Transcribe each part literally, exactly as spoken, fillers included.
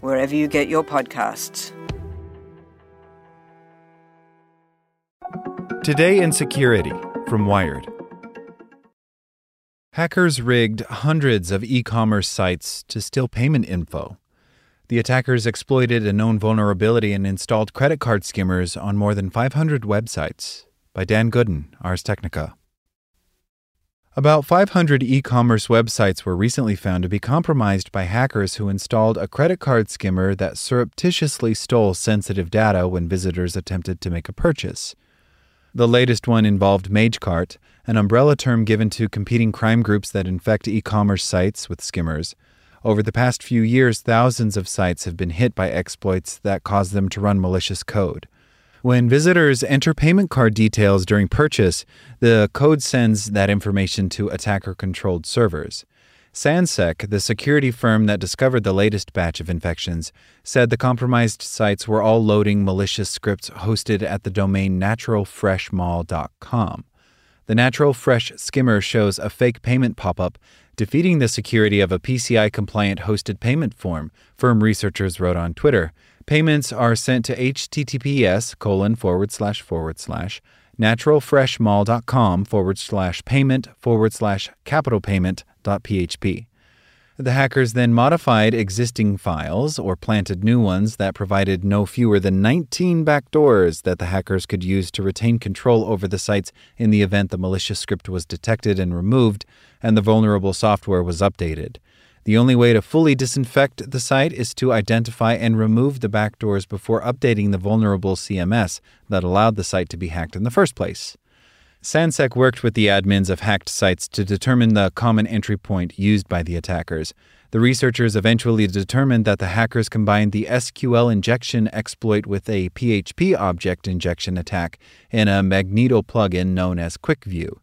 wherever you get your podcasts. Today in Security from Wired. Hackers rigged hundreds of e-commerce sites to steal payment info. The attackers exploited a known vulnerability and installed credit card skimmers on more than five hundred websites. By Dan Gooden, Ars Technica. About five hundred e-commerce websites were recently found to be compromised by hackers who installed a credit card skimmer that surreptitiously stole sensitive data when visitors attempted to make a purchase. The latest one involved Magecart, an umbrella term given to competing crime groups that infect e-commerce sites with skimmers. Over the past few years, thousands of sites have been hit by exploits that cause them to run malicious code. When visitors enter payment card details during purchase, the code sends that information to attacker-controlled servers. Sansec, the security firm that discovered the latest batch of infections, said the compromised sites were all loading malicious scripts hosted at the domain natural fresh mall dot com. The Natural Fresh skimmer shows a fake payment pop-up, defeating the security of a P C I-compliant hosted payment form, firm researchers wrote on Twitter. Payments are sent to https colon forward slash forward slash naturalfreshmall.com forward slash payment forward slash capital payment dot php. The hackers then modified existing files or planted new ones that provided no fewer than nineteen backdoors that the hackers could use to retain control over the sites in the event the malicious script was detected and removed and the vulnerable software was updated. The only way to fully disinfect the site is to identify and remove the backdoors before updating the vulnerable C M S that allowed the site to be hacked in the first place. Sansec worked with the admins of hacked sites to determine the common entry point used by the attackers. The researchers eventually determined that the hackers combined the S Q L injection exploit with a P H P object injection attack in a Magneto plugin known as QuickView.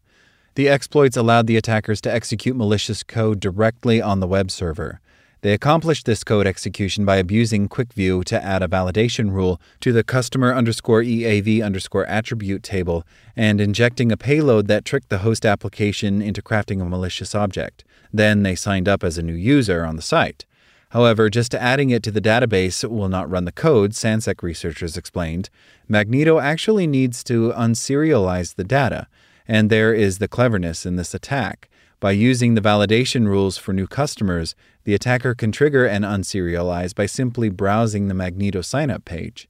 The exploits allowed the attackers to execute malicious code directly on the web server. They accomplished this code execution by abusing QuickView to add a validation rule to the customer_eav_attribute table and injecting a payload that tricked the host application into crafting a malicious object. Then they signed up as a new user on the site. However, just adding it to the database will not run the code, Sansec researchers explained. Magneto actually needs to unserialize the data, and there is the cleverness in this attack. By using the validation rules for new customers, the attacker can trigger and unserialize by simply browsing the Magneto signup page.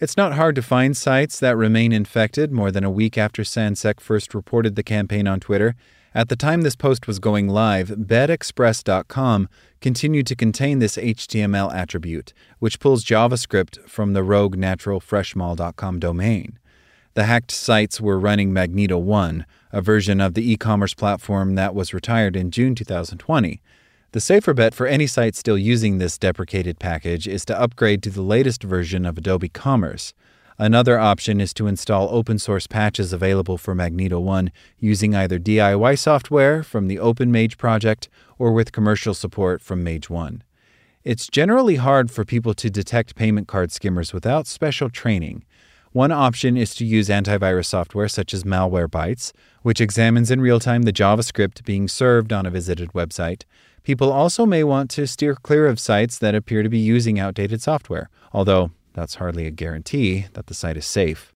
It's not hard to find sites that remain infected more than a week after Sansec first reported the campaign on Twitter. At the time this post was going live, Bedexpress dot com continued to contain this H T M L attribute, which pulls JavaScript from the rogue natural fresh mall dot com domain. The hacked sites were running Magneto One, a version of the e-commerce platform that was retired in June twenty twenty. The safer bet for any site still using this deprecated package is to upgrade to the latest version of Adobe Commerce. Another option is to install open-source patches available for Magneto One using either D I Y software from the OpenMage project or with commercial support from Mage One. It's generally hard for people to detect payment card skimmers without special training. One option is to use antivirus software such as Malwarebytes, which examines in real time the JavaScript being served on a visited website. People also may want to steer clear of sites that appear to be using outdated software, although that's hardly a guarantee that the site is safe.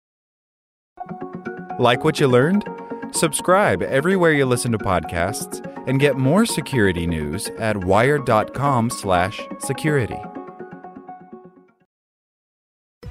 Like what you learned? Subscribe everywhere you listen to podcasts and get more security news at wired dot com slash security.